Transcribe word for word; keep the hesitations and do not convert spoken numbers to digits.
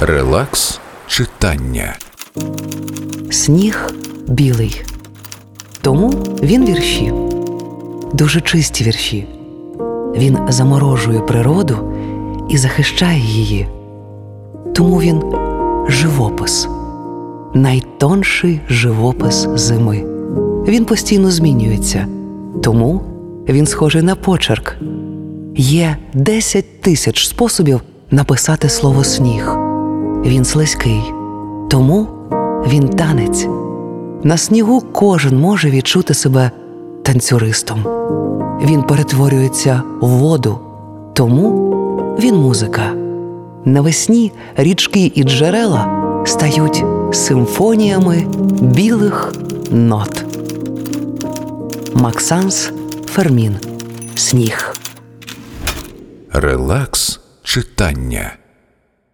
Релакс читання. Сніг білий, тому він вірші. Дуже чисті вірші. Він заморожує природу і захищає її. Тому він живопис. Найтонший живопис зими. Він постійно змінюється. Тому він схожий на почерк. Є десять тисяч способів написати слово «сніг». Він слизький. Тому він танець. На снігу кожен може відчути себе танцюристом. Він перетворюється в воду. Тому він музика. Навесні річки і джерела стають симфоніями білих нот. Максанс Фермін. Сніг. Релакс читання.